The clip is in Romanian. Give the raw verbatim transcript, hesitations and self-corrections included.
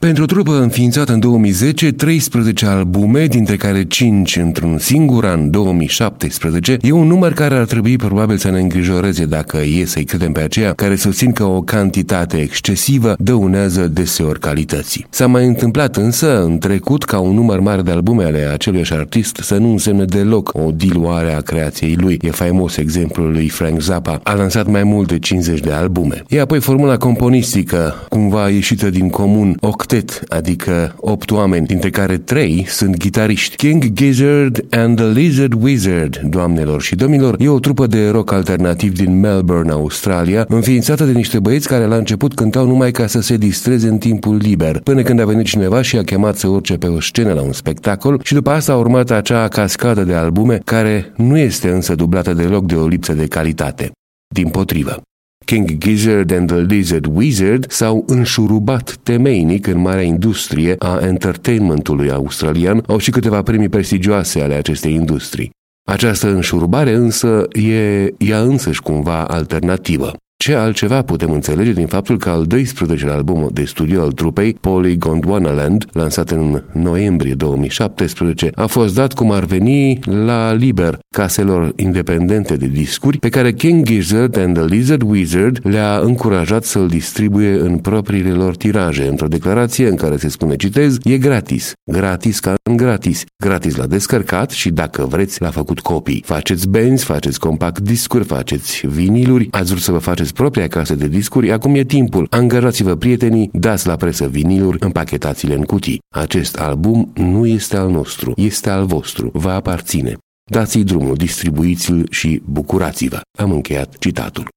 Pentru o trupă înființată în două mii zece, treisprezece albume, dintre care cinci într-un singur an, două mii șaptesprezece, e un număr care ar trebui probabil să ne îngrijoreze dacă e să-i credem pe aceia care susțin că o cantitate excesivă dăunează deseori calității. S-a mai întâmplat însă în trecut ca un număr mare de albume ale aceluiași artist să nu însemne deloc o diluare a creației lui. E faimos exemplul lui Frank Zappa, a lansat mai mult de cincizeci de albume. E apoi formula componistică, cumva ieșită din comun, octet, adică opt oameni, dintre care trei sunt ghitariști. King Gizzard and the Lizard Wizard, doamnelor și domnilor, e o trupă de rock alternativ din Melbourne, Australia, înființată de niște băieți care la început cântau numai ca să se distreze în timpul liber, până când a venit cineva și a chemat să urce pe o scenă la un spectacol și după asta a urmat acea cascadă de albume care nu este însă dublată deloc de o lipsă de calitate. Dimpotrivă. King Gizzard and the Lizard Wizard s-au înșurubat temeinic în marea industrie a entertainmentului australian, au și câteva premii prestigioase ale acestei industrii. Această înșurubare însă e ea însăși cumva alternativă. Ce altceva putem înțelege din faptul că al doisprezecelea album de studio al trupei, Polygon Dwanaland, lansat în noiembrie două mii șaptesprezece, a fost dat cum ar veni la liber caselor independente de discuri pe care King Gizzard and the Lizard Wizard le-a încurajat să-l distribuie în propriile lor tiraje, într-o declarație în care se spune, citez, e gratis, gratis ca în gratis, gratis la descărcat și dacă vreți l-a făcut copii. Faceți benzi, faceți compact discuri, faceți viniluri, ați vrut să vă faceți propria casă de discuri, acum e timpul. Angajați-vă prietenii, dați la presă viniluri, împachetați-le în cutii. Acest album nu este al nostru, este al vostru, vă aparține. Dați-i drumul, distribuiți-l și bucurați-vă. Am încheiat citatul.